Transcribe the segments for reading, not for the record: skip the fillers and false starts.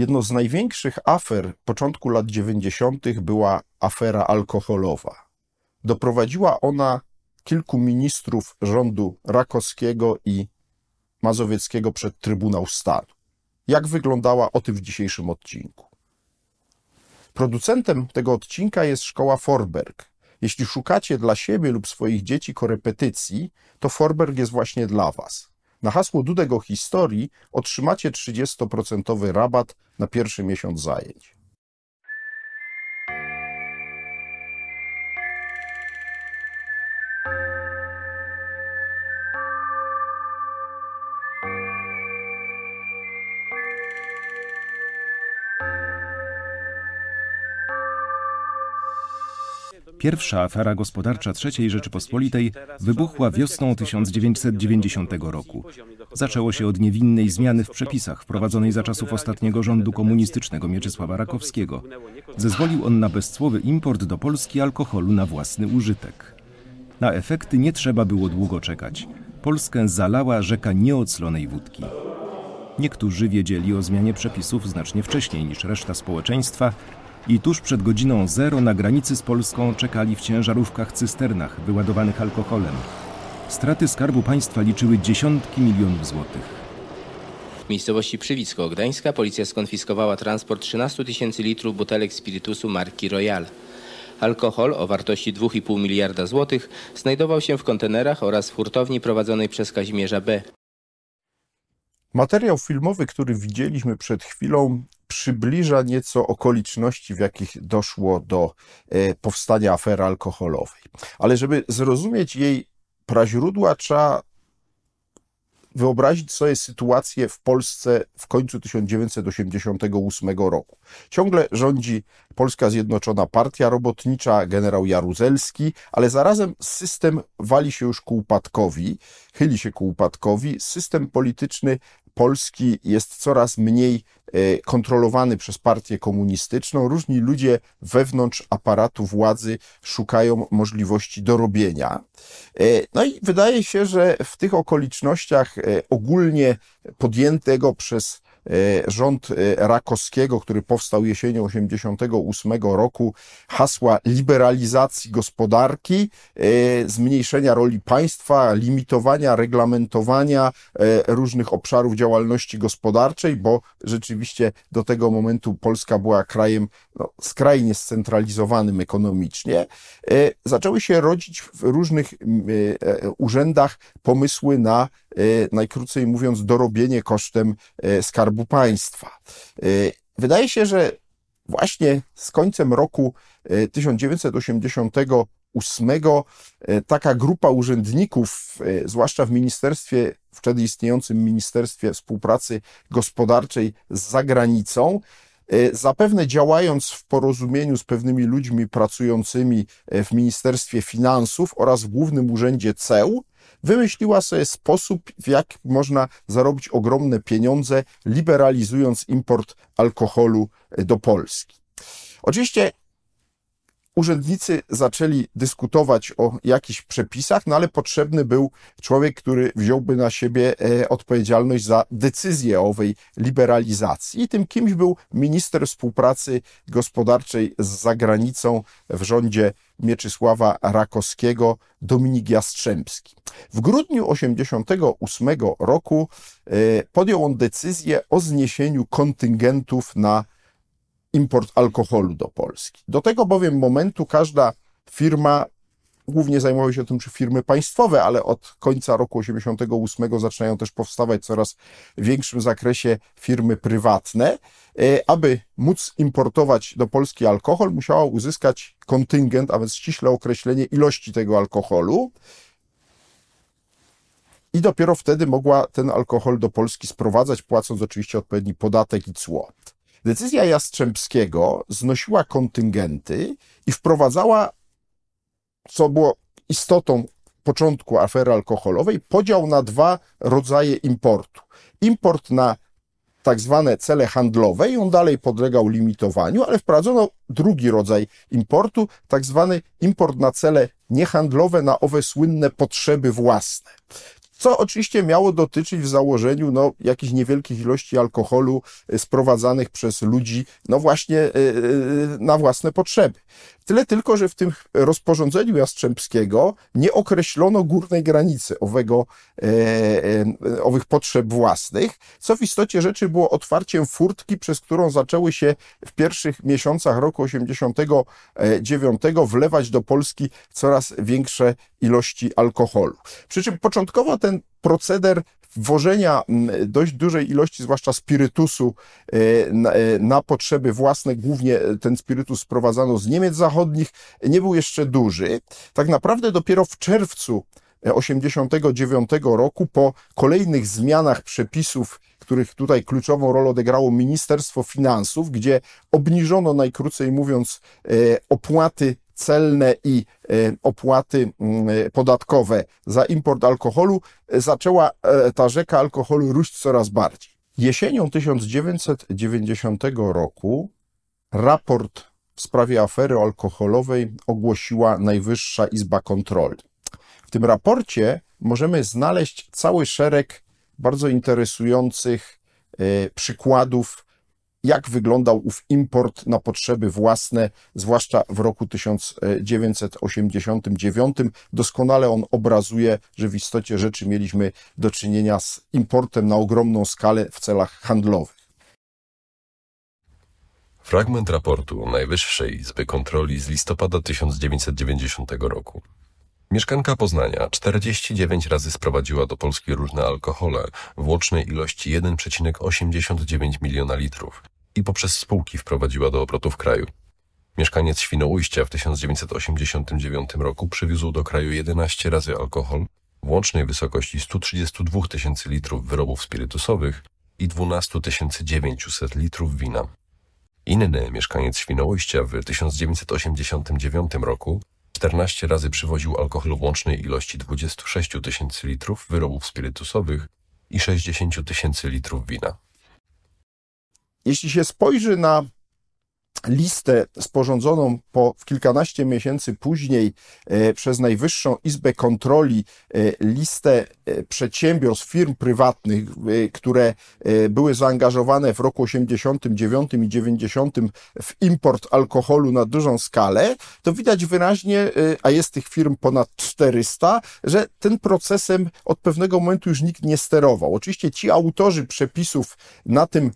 Jedną z największych afer początku lat 90. była afera alkoholowa. Doprowadziła ona kilku ministrów rządu Rakowskiego i Mazowieckiego przed Trybunał Stanu. Jak wyglądała, o tym w dzisiejszym odcinku. Producentem tego odcinka jest szkoła Forberg. Jeśli szukacie dla siebie lub swoich dzieci korepetycji, to Forberg jest właśnie dla Was. Na hasło Dudego Historii otrzymacie 30% rabat na pierwszy miesiąc zajęć. Pierwsza afera gospodarcza III Rzeczypospolitej wybuchła wiosną 1990 roku. Zaczęło się od niewinnej zmiany w przepisach wprowadzonej za czasów ostatniego rządu komunistycznego Mieczysława Rakowskiego. Zezwolił on na bezcłowy import do Polski alkoholu na własny użytek. Na efekty nie trzeba było długo czekać. Polskę zalała rzeka nieoclonej wódki. Niektórzy wiedzieli o zmianie przepisów znacznie wcześniej niż reszta społeczeństwa, i tuż przed godziną zero na granicy z Polską czekali w ciężarówkach-cysternach wyładowanych alkoholem. Straty Skarbu Państwa liczyły dziesiątki milionów złotych. W miejscowości Przywicko Gdańska policja skonfiskowała transport 13 tysięcy litrów butelek spirytusu marki Royal. Alkohol o wartości 2,5 miliarda złotych znajdował się w kontenerach oraz w hurtowni prowadzonej przez Kazimierza B. Materiał filmowy, który widzieliśmy przed chwilą, przybliża nieco okoliczności, w jakich doszło do powstania afery alkoholowej. Ale żeby zrozumieć jej praźródła, trzeba wyobrazić sobie sytuację w Polsce w końcu 1988 roku. Ciągle rządzi Polska Zjednoczona Partia Robotnicza, generał Jaruzelski, ale zarazem system wali się już ku upadkowi, chyli się ku upadkowi. System polityczny Polski jest coraz mniej kontrolowany przez partię komunistyczną. Różni ludzie wewnątrz aparatu władzy szukają możliwości dorobienia. No i wydaje się, że w tych okolicznościach ogólnie podjętego przez rząd Rakowskiego, który powstał jesienią 1988 roku, hasła liberalizacji gospodarki, zmniejszenia roli państwa, limitowania, reglamentowania różnych obszarów działalności gospodarczej, bo rzeczywiście do tego momentu Polska była krajem skrajnie scentralizowanym ekonomicznie, zaczęły się rodzić w różnych urzędach pomysły na, najkrócej mówiąc, dorobienie kosztem Skarbu Państwa. Wydaje się, że właśnie z końcem roku 1988 taka grupa urzędników, zwłaszcza w ministerstwie, wtedy istniejącym Ministerstwie Współpracy Gospodarczej z zagranicą, zapewne działając w porozumieniu z pewnymi ludźmi pracującymi w Ministerstwie Finansów oraz w Głównym Urzędzie Ceł, wymyśliła sobie sposób, w jak można zarobić ogromne pieniądze, liberalizując import alkoholu do Polski. Oczywiście urzędnicy zaczęli dyskutować o jakichś przepisach, no ale potrzebny był człowiek, który wziąłby na siebie odpowiedzialność za decyzję o owej liberalizacji. I tym kimś był minister współpracy gospodarczej z zagranicą w rządzie Mieczysława Rakowskiego, Dominik Jastrzębski. W grudniu 1988 roku podjął on decyzję o zniesieniu kontyngentów na import alkoholu do Polski. Do tego bowiem momentu każda firma, głównie zajmowały się tym czy firmy państwowe, ale od końca roku 1988 zaczynają też powstawać w coraz większym zakresie firmy prywatne, aby móc importować do Polski alkohol, musiała uzyskać kontyngent, a więc ściśle określenie ilości tego alkoholu, i dopiero wtedy mogła ten alkohol do Polski sprowadzać, płacąc oczywiście odpowiedni podatek i cło. Decyzja Jastrzębskiego znosiła kontyngenty i wprowadzała, co było istotą początku afery alkoholowej, podział na dwa rodzaje importu. Import na tak zwane cele handlowe, i on dalej podlegał limitowaniu, ale wprowadzono drugi rodzaj importu, tak zwany import na cele niehandlowe, na owe słynne potrzeby własne. co oczywiście miało dotyczyć w założeniu jakichś niewielkich ilości alkoholu sprowadzanych przez ludzi właśnie na własne potrzeby. Tyle tylko, że w tym rozporządzeniu Jastrzębskiego nie określono górnej granicy owych potrzeb własnych, co w istocie rzeczy było otwarciem furtki, przez którą zaczęły się w pierwszych miesiącach roku 89 wlewać do Polski coraz większe ilości alkoholu. Przy czym początkowo ten proceder wwożenia dość dużej ilości, zwłaszcza spirytusu na potrzeby własne, głównie ten spirytus sprowadzano z Niemiec Zachodnich, nie był jeszcze duży. Tak naprawdę dopiero w czerwcu 89 roku, po kolejnych zmianach przepisów, których tutaj kluczową rolę odegrało Ministerstwo Finansów, gdzie obniżono, najkrócej mówiąc, opłaty celne i opłaty podatkowe za import alkoholu, zaczęła ta rzeka alkoholu róść coraz bardziej. Jesienią 1990 roku raport w sprawie afery alkoholowej ogłosiła Najwyższa Izba Kontroli. W tym raporcie możemy znaleźć cały szereg bardzo interesujących przykładów, jak wyglądał ów import na potrzeby własne, zwłaszcza w roku 1989. Doskonale on obrazuje, że w istocie rzeczy mieliśmy do czynienia z importem na ogromną skalę w celach handlowych. Fragment raportu Najwyższej Izby Kontroli z listopada 1990 roku. Mieszkanka Poznania 49 razy sprowadziła do Polski różne alkohole w łącznej ilości 1,89 miliona litrów i poprzez spółki wprowadziła do obrotu w kraju. Mieszkaniec Świnoujścia w 1989 roku przywiózł do kraju 11 razy alkohol w łącznej wysokości 132 tysięcy litrów wyrobów spirytusowych i 12 900 litrów wina. Inny mieszkaniec Świnoujścia w 1989 roku 14 razy przywoził alkohol w łącznej ilości 26 tysięcy litrów wyrobów spirytusowych i 60 tysięcy litrów wina. Jeśli się spojrzy na listę sporządzoną w kilkanaście miesięcy później przez Najwyższą Izbę Kontroli, listę przedsiębiorstw, firm prywatnych, które były zaangażowane w roku 89 i 90 w import alkoholu na dużą skalę, to widać wyraźnie, a jest tych firm ponad 400, że tym procesem od pewnego momentu już nikt nie sterował. Oczywiście ci autorzy przepisów na tym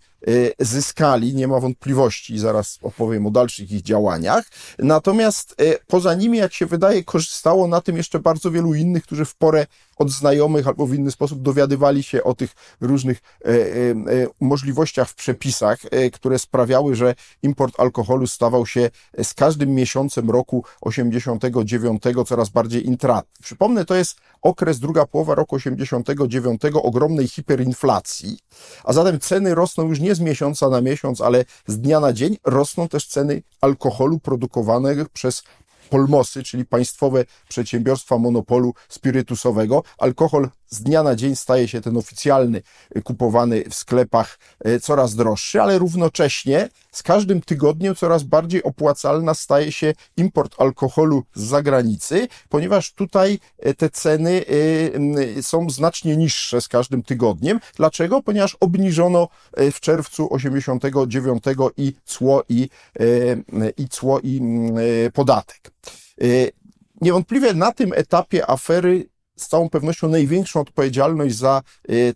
zyskali, nie ma wątpliwości, zaraz opowiem o dalszych ich działaniach. Natomiast poza nimi, jak się wydaje, korzystało na tym jeszcze bardzo wielu innych, którzy w porę od znajomych albo w inny sposób dowiadywali się o tych różnych możliwościach w przepisach, które sprawiały, że import alkoholu stawał się z każdym miesiącem roku 89 coraz bardziej intratny. Przypomnę, to jest okres, druga połowa roku 89, ogromnej hiperinflacji, a zatem ceny rosną już nie z miesiąca na miesiąc, ale z dnia na dzień. Rosną też ceny alkoholu produkowanych przez Polmosy, czyli państwowe przedsiębiorstwa monopolu spirytusowego. Alkohol z dnia na dzień staje się ten oficjalny, kupowany w sklepach, coraz droższy, ale równocześnie z każdym tygodniem coraz bardziej opłacalna staje się import alkoholu z zagranicy, ponieważ tutaj te ceny są znacznie niższe z każdym tygodniem. Dlaczego? Ponieważ obniżono w czerwcu 89 i cło i podatek. Niewątpliwie na tym etapie afery z całą pewnością największą odpowiedzialność za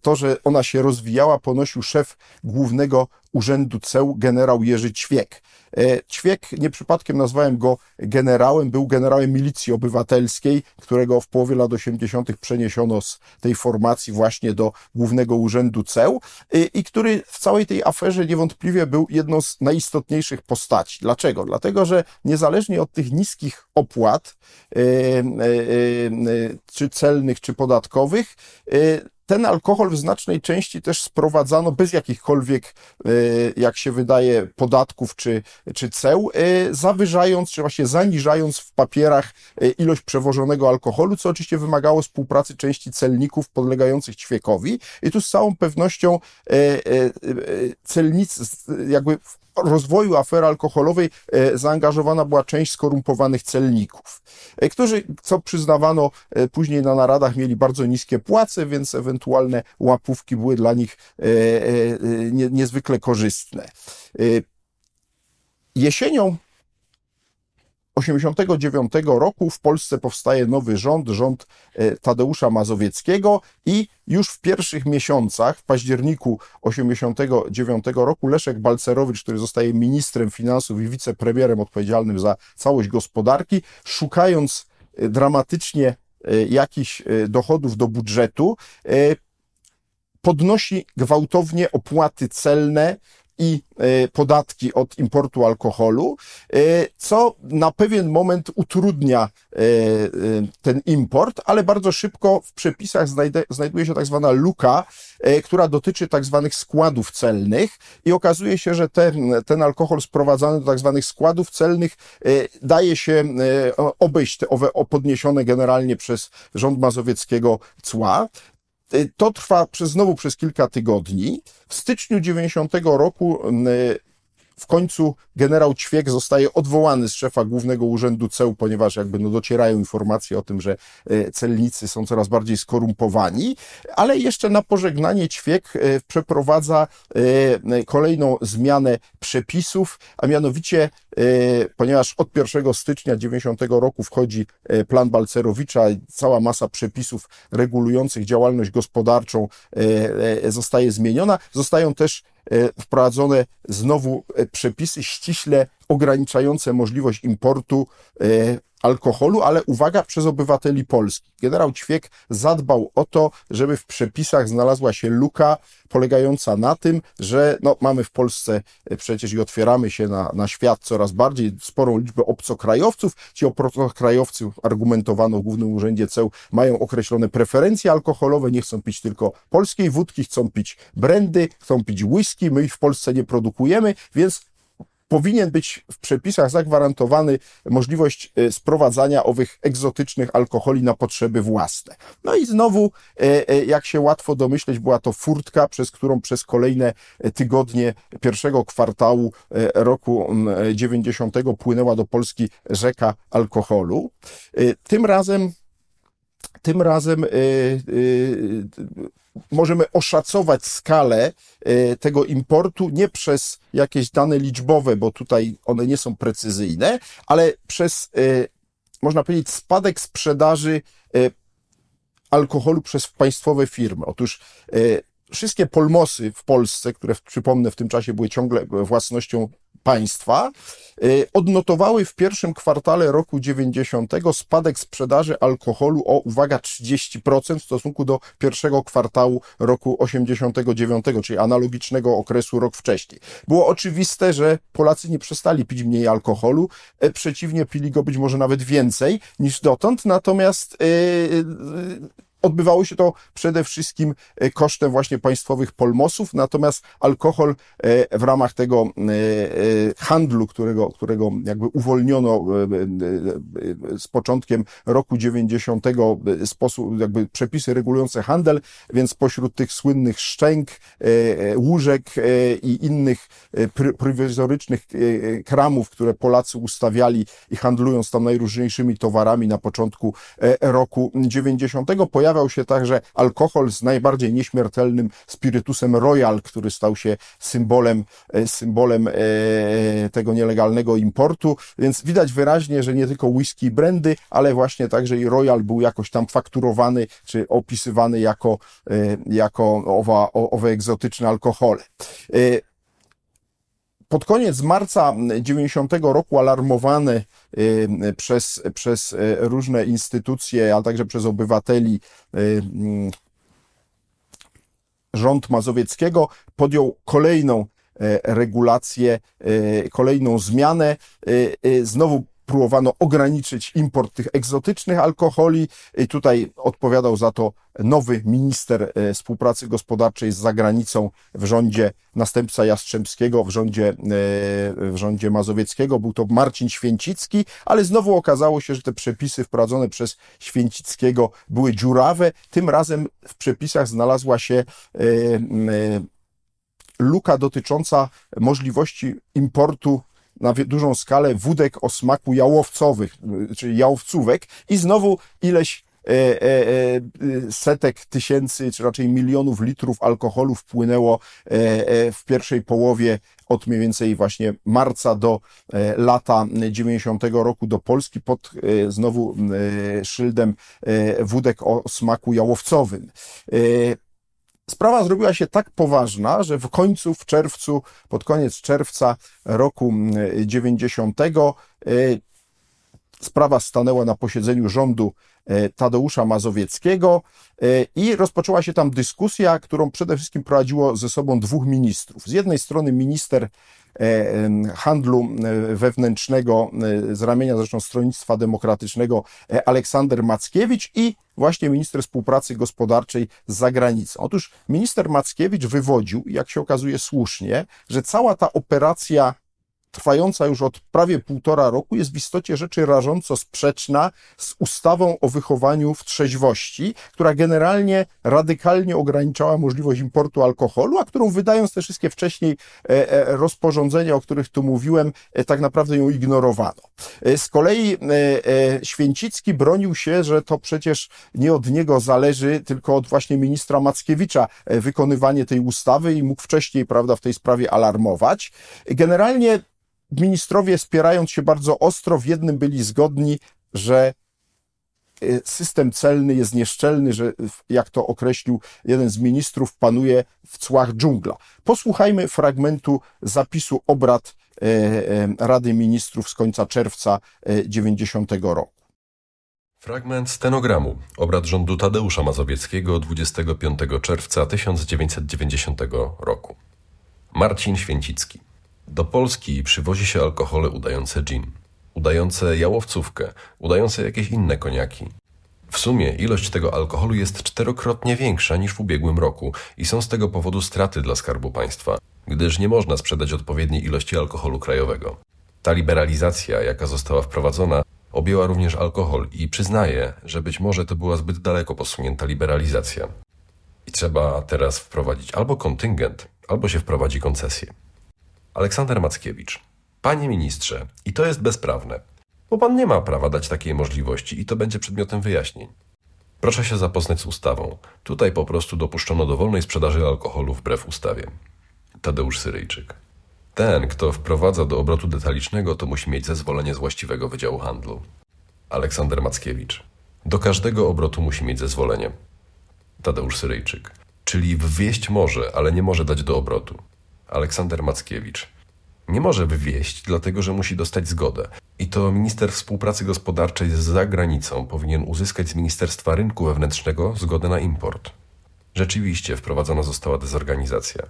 to, że ona się rozwijała, ponosił szef Głównego Urzędu Ceł, generał Jerzy Ćwiek. Ćwiek, nie przypadkiem nazwałem go generałem, był generałem milicji obywatelskiej, którego w połowie lat 80. przeniesiono z tej formacji właśnie do Głównego Urzędu Ceł i który w całej tej aferze niewątpliwie był jedną z najistotniejszych postaci. Dlaczego? Dlatego, że niezależnie od tych niskich opłat, czy celnych, czy podatkowych, ten alkohol w znacznej części też sprowadzano bez jakichkolwiek, jak się wydaje, podatków czy ceł, zawyżając, czy właśnie zaniżając w papierach ilość przewożonego alkoholu, co oczywiście wymagało współpracy części celników podlegających Ćwiekowi. I tu z całą pewnością celnicy, jakby rozwoju afery alkoholowej zaangażowana była część skorumpowanych celników, którzy, co przyznawano później na naradach, mieli bardzo niskie płace, więc ewentualne łapówki były dla nich niezwykle korzystne. Jesienią 1989 roku w Polsce powstaje nowy rząd, rząd Tadeusza Mazowieckiego, i już w pierwszych miesiącach, w październiku 1989 roku, Leszek Balcerowicz, który zostaje ministrem finansów i wicepremierem odpowiedzialnym za całość gospodarki, szukając dramatycznie jakichś dochodów do budżetu, podnosi gwałtownie opłaty celne i podatki od importu alkoholu, co na pewien moment utrudnia ten import, ale bardzo szybko w przepisach znajduje się tak zwana luka, która dotyczy tak zwanych składów celnych, i okazuje się, że ten alkohol sprowadzany do tak zwanych składów celnych daje się obejść te owe podniesione generalnie przez rząd Mazowieckiego cła. To trwa znowu przez kilka tygodni. W styczniu 90 roku w końcu generał Ćwiek zostaje odwołany z szefa Głównego Urzędu Ceł, ponieważ docierają informacje o tym, że celnicy są coraz bardziej skorumpowani, ale jeszcze na pożegnanie Ćwiek przeprowadza kolejną zmianę przepisów, a mianowicie, ponieważ od 1 stycznia 90 roku wchodzi plan Balcerowicza i cała masa przepisów regulujących działalność gospodarczą zostaje zmieniona, zostają też wprowadzone znowu przepisy ściśle ograniczające możliwość importu alkoholu, ale uwaga, przez obywateli Polski. Generał Ćwiek zadbał o to, żeby w przepisach znalazła się luka polegająca na tym, że mamy w Polsce przecież i otwieramy się na świat coraz bardziej, sporą liczbę obcokrajowców. Ci obcokrajowcy, argumentowano w Głównym Urzędzie Ceł, mają określone preferencje alkoholowe, nie chcą pić tylko polskiej wódki, chcą pić brandy, chcą pić whisky, my ich w Polsce nie produkujemy, więc powinien być w przepisach zagwarantowany możliwość sprowadzania owych egzotycznych alkoholi na potrzeby własne. No i znowu, jak się łatwo domyśleć, była to furtka, przez którą przez kolejne tygodnie pierwszego kwartału roku 90 płynęła do Polski rzeka alkoholu. Tym razem możemy oszacować skalę tego importu nie przez jakieś dane liczbowe, bo tutaj one nie są precyzyjne, ale przez, można powiedzieć, spadek sprzedaży alkoholu przez państwowe firmy. Otóż wszystkie Polmosy w Polsce, które, przypomnę, w tym czasie były ciągle własnością państwa, odnotowały w pierwszym kwartale roku 90 spadek sprzedaży alkoholu o, uwaga, 30% w stosunku do pierwszego kwartału roku 89, czyli analogicznego okresu rok wcześniej. Było oczywiste, że Polacy nie przestali pić mniej alkoholu, przeciwnie, pili go być może nawet więcej niż dotąd, natomiast odbywało się to przede wszystkim kosztem właśnie państwowych polmosów, natomiast alkohol w ramach tego handlu, którego uwolniono z początkiem roku 90, sposób, przepisy regulujące handel, więc pośród tych słynnych szczęk, łóżek i innych prowizorycznych kramów, które Polacy ustawiali i handlując tam najróżniejszymi towarami na początku roku 90, pojawiał się także alkohol z najbardziej nieśmiertelnym spirytusem Royal, który stał się symbolem tego nielegalnego importu, więc widać wyraźnie, że nie tylko whisky i brandy, ale właśnie także i Royal był jakoś tam fakturowany czy opisywany jako owe egzotyczne alkohole. Pod koniec marca 90 roku alarmowany przez różne instytucje, a także przez obywateli, rząd Mazowieckiego podjął kolejną regulację, kolejną zmianę. Znowu próbowano ograniczyć import tych egzotycznych alkoholi i tutaj odpowiadał za to nowy minister współpracy gospodarczej z zagranicą w rządzie, następca Jastrzębskiego w rządzie Mazowieckiego. Był to Marcin Święcicki, ale znowu okazało się, że te przepisy wprowadzone przez Święcickiego były dziurawe. Tym razem w przepisach znalazła się luka dotycząca możliwości importu na dużą skalę wódek o smaku jałowcowych, czyli jałowcówek, i znowu ileś setek tysięcy, czy raczej milionów litrów alkoholu wpłynęło w pierwszej połowie od mniej więcej właśnie marca do lata 90 roku do Polski pod znowu szyldem wódek o smaku jałowcowym. Sprawa zrobiła się tak poważna, że w końcu w czerwcu, pod koniec czerwca roku 90 sprawa stanęła na posiedzeniu rządu Tadeusza Mazowieckiego i rozpoczęła się tam dyskusja, którą przede wszystkim prowadziło ze sobą dwóch ministrów. Z jednej strony minister handlu wewnętrznego z ramienia zresztą Stronnictwa Demokratycznego Aleksander Mackiewicz i właśnie minister współpracy gospodarczej z zagranicą. Otóż minister Mackiewicz wywodził, jak się okazuje słusznie, że cała ta operacja trwająca już od prawie 1,5 roku jest w istocie rzeczy rażąco sprzeczna z ustawą o wychowaniu w trzeźwości, która generalnie radykalnie ograniczała możliwość importu alkoholu, a którą, wydając te wszystkie wcześniej rozporządzenia, o których tu mówiłem, tak naprawdę ją ignorowano. Z kolei Święcicki bronił się, że to przecież nie od niego zależy, tylko od właśnie ministra Mackiewicza wykonywanie tej ustawy i mógł wcześniej, prawda, w tej sprawie alarmować. Generalnie ministrowie, spierając się bardzo ostro, w jednym byli zgodni, że system celny jest nieszczelny, że, jak to określił jeden z ministrów, panuje w cłach dżungla. Posłuchajmy fragmentu zapisu obrad Rady Ministrów z końca czerwca 90 roku. Fragment stenogramu obrad rządu Tadeusza Mazowieckiego 25 czerwca 1990 roku. Marcin Święcicki. Do Polski przywozi się alkohole udające gin, udające jałowcówkę, udające jakieś inne koniaki. W sumie ilość tego alkoholu jest 4-krotnie większa niż w ubiegłym roku i są z tego powodu straty dla Skarbu Państwa, gdyż nie można sprzedać odpowiedniej ilości alkoholu krajowego. Ta liberalizacja, jaka została wprowadzona, objęła również alkohol i przyznaję, że być może to była zbyt daleko posunięta liberalizacja. I trzeba teraz wprowadzić albo kontyngent, albo się wprowadzi koncesję. Aleksander Mackiewicz. Panie ministrze, i to jest bezprawne, bo pan nie ma prawa dać takiej możliwości i to będzie przedmiotem wyjaśnień. Proszę się zapoznać z ustawą. Tutaj po prostu dopuszczono dowolnej sprzedaży alkoholu wbrew ustawie. Tadeusz Syryjczyk. Ten, kto wprowadza do obrotu detalicznego, to musi mieć zezwolenie z właściwego Wydziału Handlu. Aleksander Mackiewicz. Do każdego obrotu musi mieć zezwolenie. Tadeusz Syryjczyk. Czyli wwieźć może, ale nie może dać do obrotu. Aleksander Mackiewicz. Nie może wywieźć, dlatego że musi dostać zgodę. I to minister współpracy gospodarczej z zagranicą powinien uzyskać z Ministerstwa Rynku Wewnętrznego zgodę na import. Rzeczywiście wprowadzona została dezorganizacja.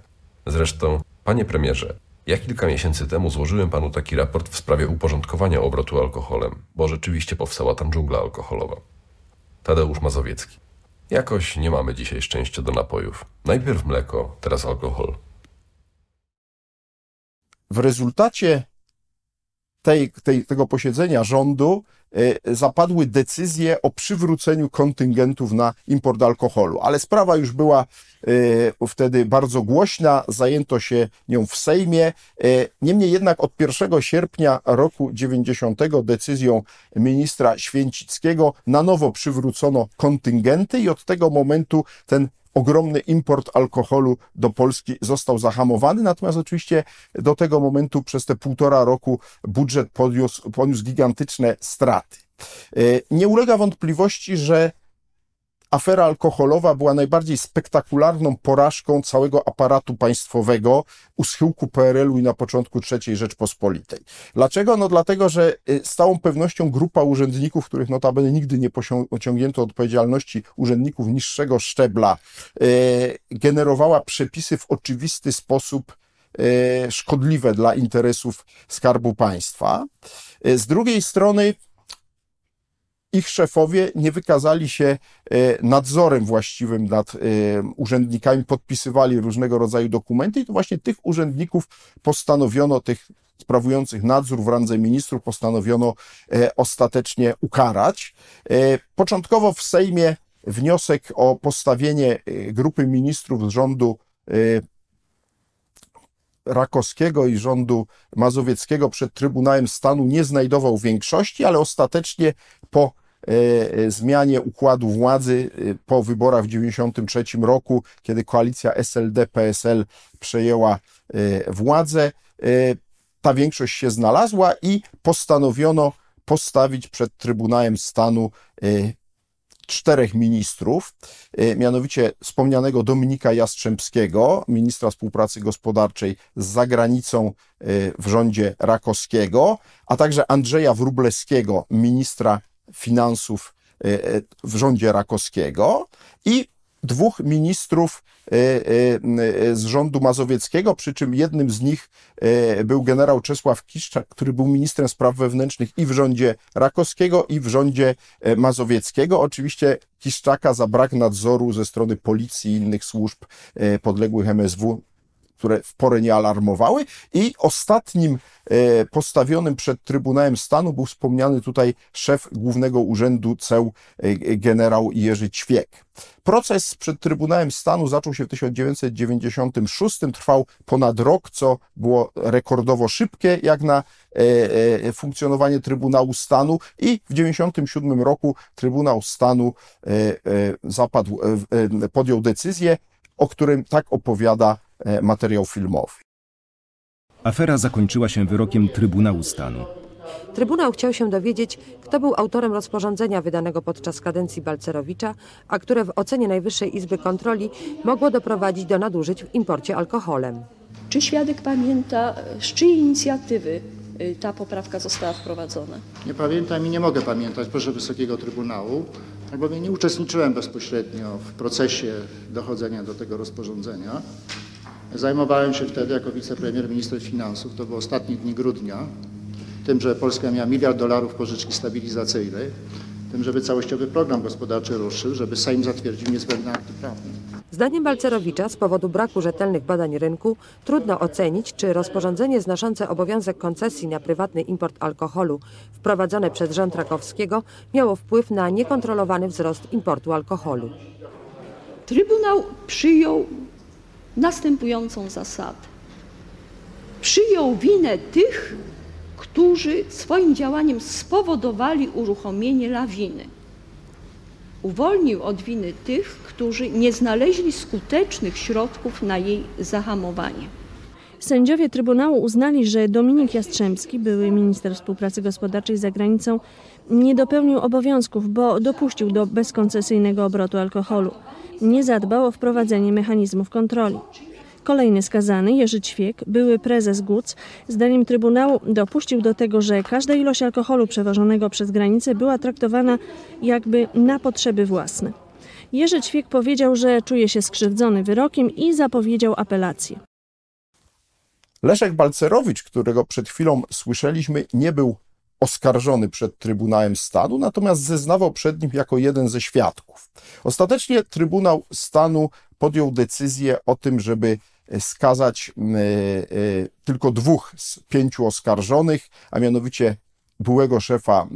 Zresztą, panie premierze, ja kilka miesięcy temu złożyłem panu taki raport w sprawie uporządkowania obrotu alkoholem, bo rzeczywiście powstała tam dżungla alkoholowa. Tadeusz Mazowiecki. Jakoś nie mamy dzisiaj szczęścia do napojów. Najpierw mleko, teraz alkohol. W rezultacie tego posiedzenia rządu zapadły decyzje o przywróceniu kontyngentów na import alkoholu, ale sprawa już była wtedy bardzo głośna, zajęto się nią w Sejmie. Niemniej jednak od 1 sierpnia roku 90 decyzją ministra Święcickiego na nowo przywrócono kontyngenty i od tego momentu ten ogromny import alkoholu do Polski został zahamowany, natomiast oczywiście do tego momentu przez te 1,5 roku budżet poniósł gigantyczne straty. Nie ulega wątpliwości, że afera alkoholowa była najbardziej spektakularną porażką całego aparatu państwowego u schyłku PRL-u i na początku III Rzeczpospolitej. Dlaczego? No dlatego, że z całą pewnością grupa urzędników, których notabene nigdy nie pociągnięto odpowiedzialności, urzędników niższego szczebla, generowała przepisy w oczywisty sposób szkodliwe dla interesów Skarbu Państwa. Z drugiej strony ich szefowie nie wykazali się nadzorem właściwym nad urzędnikami, podpisywali różnego rodzaju dokumenty i to właśnie tych urzędników postanowiono, tych sprawujących nadzór w randze ministrów, postanowiono ostatecznie ukarać. Początkowo w Sejmie wniosek o postawienie grupy ministrów z rządu Rakowskiego i rządu Mazowieckiego przed Trybunałem Stanu nie znajdował większości, ale ostatecznie po zmianie układu władzy po wyborach w 1993 roku, kiedy koalicja SLD-PSL przejęła władzę, ta większość się znalazła i postanowiono postawić przed Trybunałem Stanu czterech ministrów, mianowicie wspomnianego Dominika Jastrzębskiego, ministra współpracy gospodarczej z zagranicą w rządzie Rakowskiego, a także Andrzeja Wróblewskiego, ministra finansów w rządzie Rakowskiego i dwóch ministrów z rządu mazowieckiego, przy czym jednym z nich był generał Czesław Kiszczak, który był ministrem spraw wewnętrznych i w rządzie Rakowskiego, i w rządzie mazowieckiego. Oczywiście Kiszczaka za brak nadzoru ze strony policji i innych służb podległych MSW, które w porę nie alarmowały. I ostatnim postawionym przed Trybunałem Stanu był wspomniany tutaj szef Głównego Urzędu Ceł generał Jerzy Ćwiek. Proces przed Trybunałem Stanu zaczął się w 1996, trwał ponad rok, co było rekordowo szybkie jak na funkcjonowanie Trybunału Stanu i w 1997 roku Trybunał Stanu podjął decyzję, o którym tak opowiada materiał filmowy. Afera zakończyła się wyrokiem Trybunału Stanu. Trybunał chciał się dowiedzieć, kto był autorem rozporządzenia wydanego podczas kadencji Balcerowicza, a które w ocenie Najwyższej Izby Kontroli mogło doprowadzić do nadużyć w imporcie alkoholem. Czy świadek pamięta, z czyjej inicjatywy ta poprawka została wprowadzona? Nie pamiętam i nie mogę pamiętać, proszę Wysokiego Trybunału, albowiem nie uczestniczyłem bezpośrednio w procesie dochodzenia do tego rozporządzenia. Zajmowałem się wtedy jako wicepremier, minister finansów, to było ostatnie dni grudnia, tym, że Polska miała $1 miliard pożyczki stabilizacyjnej, tym, żeby całościowy program gospodarczy ruszył, żeby Sejm zatwierdził niezbędne akty prawne. Zdaniem Balcerowicza z powodu braku rzetelnych badań rynku trudno ocenić, czy rozporządzenie znoszące obowiązek koncesji na prywatny import alkoholu wprowadzone przez rząd Rakowskiego miało wpływ na niekontrolowany wzrost importu alkoholu. Trybunał przyjął następującą zasadę. Przyjął winę tych, którzy swoim działaniem spowodowali uruchomienie lawiny. Uwolnił od winy tych, którzy nie znaleźli skutecznych środków na jej zahamowanie. Sędziowie Trybunału uznali, że Dominik Jastrzębski, były minister współpracy gospodarczej za granicą, nie dopełnił obowiązków, bo dopuścił do bezkoncesyjnego obrotu alkoholu. Nie zadbał o wprowadzenie mechanizmów kontroli. Kolejny skazany, Jerzy Ćwiek, były prezes GUC, zdaniem Trybunału dopuścił do tego, że każda ilość alkoholu przewożonego przez granicę była traktowana jakby na potrzeby własne. Jerzy Ćwiek powiedział, że czuje się skrzywdzony wyrokiem i zapowiedział apelację. Leszek Balcerowicz, którego przed chwilą słyszeliśmy, nie był oskarżony przed Trybunałem Stanu, natomiast zeznawał przed nim jako jeden ze świadków. Ostatecznie Trybunał Stanu podjął decyzję o tym, żeby skazać tylko dwóch z 5 oskarżonych, a mianowicie byłego szefa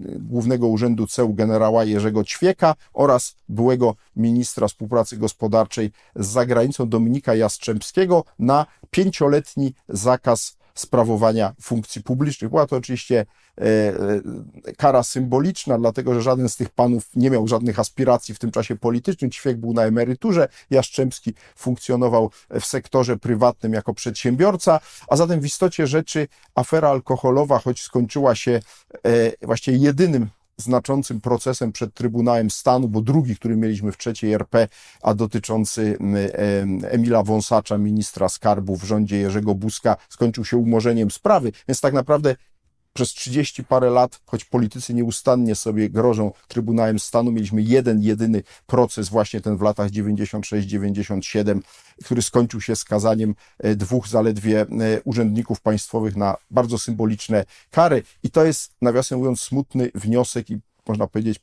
Głównego Urzędu Ceł generała Jerzego Ćwieka oraz byłego ministra współpracy gospodarczej z zagranicą Dominika Jastrzębskiego na 5-letni zakaz sprawowania funkcji publicznych. Była to oczywiście kara symboliczna, dlatego że żaden z tych panów nie miał żadnych aspiracji w tym czasie politycznym. Ćwiek był na emeryturze, Jastrzębski funkcjonował w sektorze prywatnym jako przedsiębiorca, a zatem w istocie rzeczy afera alkoholowa, choć skończyła się właściwie jedynym znaczącym procesem przed Trybunałem Stanu, bo drugi, który mieliśmy w III RP, a dotyczący Emila Wąsacza, ministra skarbu w rządzie Jerzego Buzka, skończył się umorzeniem sprawy, więc tak naprawdę przez 30 parę lat, choć politycy nieustannie sobie grożą Trybunałem Stanu, mieliśmy jeden, jedyny proces, właśnie ten w latach 96-97, który skończył się skazaniem dwóch zaledwie urzędników państwowych na bardzo symboliczne kary. I to jest, nawiasem mówiąc, smutny wniosek i można powiedzieć,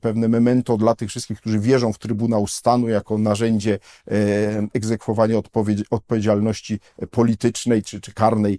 pewne memento dla tych wszystkich, którzy wierzą w Trybunał Stanu jako narzędzie egzekwowania odpowiedzialności politycznej czy karnej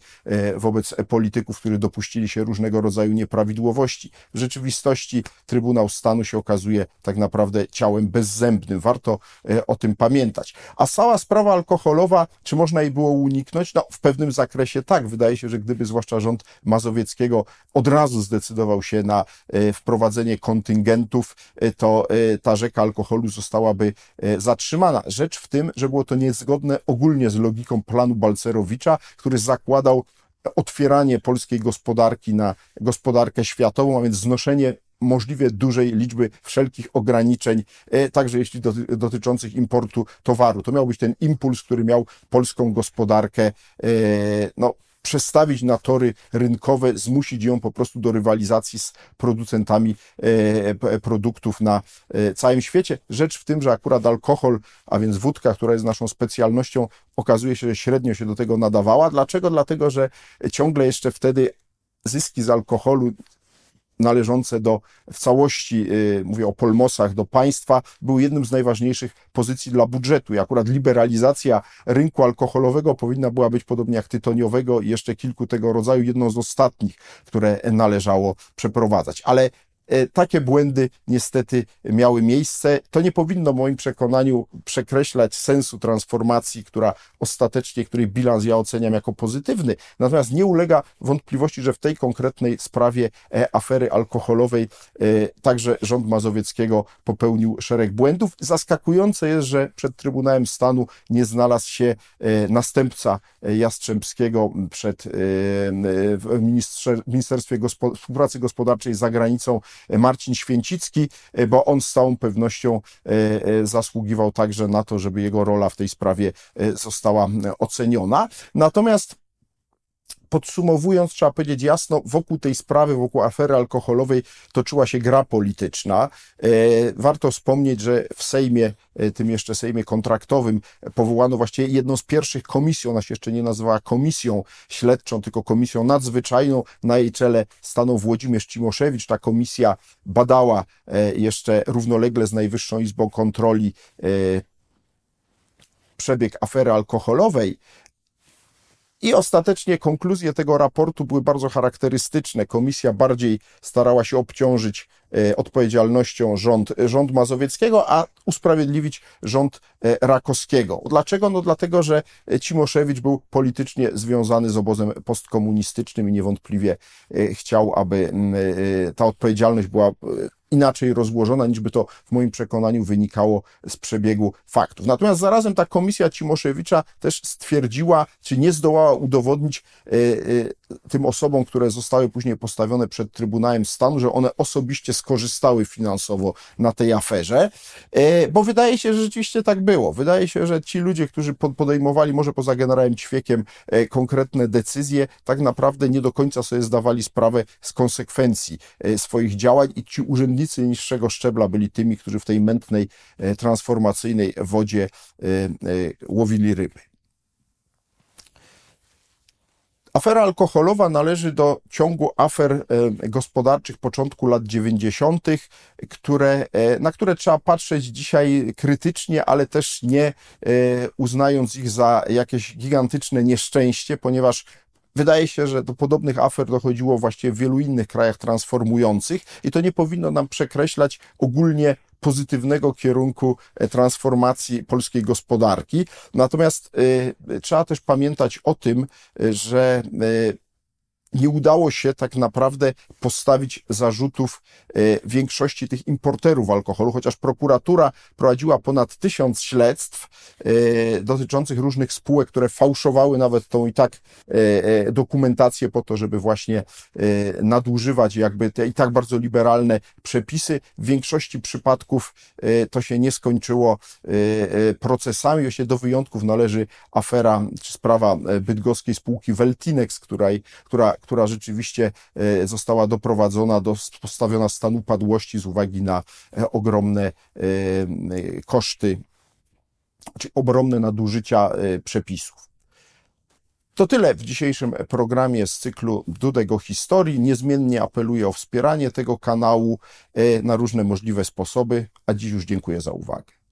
wobec polityków, którzy dopuścili się różnego rodzaju nieprawidłowości. W rzeczywistości Trybunał Stanu się okazuje tak naprawdę ciałem bezzębnym. Warto o tym pamiętać. A cała sprawa alkoholowa, czy można jej było uniknąć? No, w pewnym zakresie tak. Wydaje się, że gdyby zwłaszcza rząd Mazowieckiego od razu zdecydował się na wprowadzenie kontyngentów, to ta rzeka alkoholu zostałaby zatrzymana. Rzecz w tym, że było to niezgodne ogólnie z logiką planu Balcerowicza, który zakładał otwieranie polskiej gospodarki na gospodarkę światową, a więc znoszenie możliwie dużej liczby wszelkich ograniczeń, także jeśli dotyczących importu towaru. To miał być ten impuls, który miał polską gospodarkę, przestawić na tory rynkowe, zmusić ją po prostu do rywalizacji z producentami produktów na całym świecie. Rzecz w tym, że akurat alkohol, a więc wódka, która jest naszą specjalnością, okazuje się, że średnio się do tego nadawała. Dlaczego? Dlatego, że ciągle jeszcze wtedy zyski z alkoholu należące w całości, mówię o Polmosach, do państwa, był jednym z najważniejszych pozycji dla budżetu i akurat liberalizacja rynku alkoholowego powinna była być, podobnie jak tytoniowego i jeszcze kilku tego rodzaju, jedną z ostatnich, które należało przeprowadzać. Ale takie błędy niestety miały miejsce. To nie powinno w moim przekonaniu przekreślać sensu transformacji, której bilans ja oceniam jako pozytywny. Natomiast nie ulega wątpliwości, że w tej konkretnej sprawie afery alkoholowej także rząd Mazowieckiego popełnił szereg błędów. Zaskakujące jest, że przed Trybunałem Stanu nie znalazł się następca Jastrzębskiego w Ministerstwie Współpracy Gospodarczej za granicą, Marcin Święcicki, bo on z całą pewnością zasługiwał także na to, żeby jego rola w tej sprawie została oceniona. Natomiast podsumowując, trzeba powiedzieć jasno, wokół tej sprawy, wokół afery alkoholowej toczyła się gra polityczna. Warto wspomnieć, że w Sejmie, tym jeszcze Sejmie kontraktowym, powołano właściwie jedną z pierwszych komisji, ona się jeszcze nie nazywała komisją śledczą, tylko komisją nadzwyczajną. Na jej czele stanął Włodzimierz Cimoszewicz. Ta komisja badała jeszcze równolegle z Najwyższą Izbą Kontroli przebieg afery alkoholowej. I ostatecznie konkluzje tego raportu były bardzo charakterystyczne. Komisja bardziej starała się obciążyć odpowiedzialnością rząd Mazowieckiego, a usprawiedliwić rząd Rakowskiego. Dlaczego? No dlatego, że Cimoszewicz był politycznie związany z obozem postkomunistycznym i niewątpliwie chciał, aby ta odpowiedzialność była inaczej rozłożona, niż by to w moim przekonaniu wynikało z przebiegu faktów. Natomiast zarazem ta komisja Cimoszewicza też stwierdziła, czy nie zdołała udowodnić tym osobom, które zostały później postawione przed Trybunałem Stanu, że one osobiście skorzystały finansowo na tej aferze, bo wydaje się, że rzeczywiście tak było. Wydaje się, że ci ludzie, którzy podejmowali, może poza generałem Ćwiekiem, konkretne decyzje, tak naprawdę nie do końca sobie zdawali sprawę z konsekwencji swoich działań i ci urzędnicy niższego szczebla byli tymi, którzy w tej mętnej, transformacyjnej wodzie łowili ryby. Afera alkoholowa należy do ciągu afer gospodarczych początku lat 90., na które trzeba patrzeć dzisiaj krytycznie, ale też nie uznając ich za jakieś gigantyczne nieszczęście, ponieważ wydaje się, że do podobnych afer dochodziło właściwie w wielu innych krajach transformujących i to nie powinno nam przekreślać ogólnie pozytywnego kierunku transformacji polskiej gospodarki. Natomiast trzeba też pamiętać o tym, że nie udało się tak naprawdę postawić zarzutów większości tych importerów alkoholu, chociaż prokuratura prowadziła ponad 1000 śledztw dotyczących różnych spółek, które fałszowały nawet tą i tak dokumentację po to, żeby właśnie nadużywać jakby te i tak bardzo liberalne przepisy. W większości przypadków to się nie skończyło procesami. Właśnie do wyjątków należy afera czy sprawa bydgoskiej spółki Weltinex, która rzeczywiście została doprowadzona postawiona w stan upadłości z uwagi na ogromne koszty, czy ogromne nadużycia przepisów. To tyle w dzisiejszym programie z cyklu Dudego Historii. Niezmiennie apeluję o wspieranie tego kanału na różne możliwe sposoby, a dziś już dziękuję za uwagę.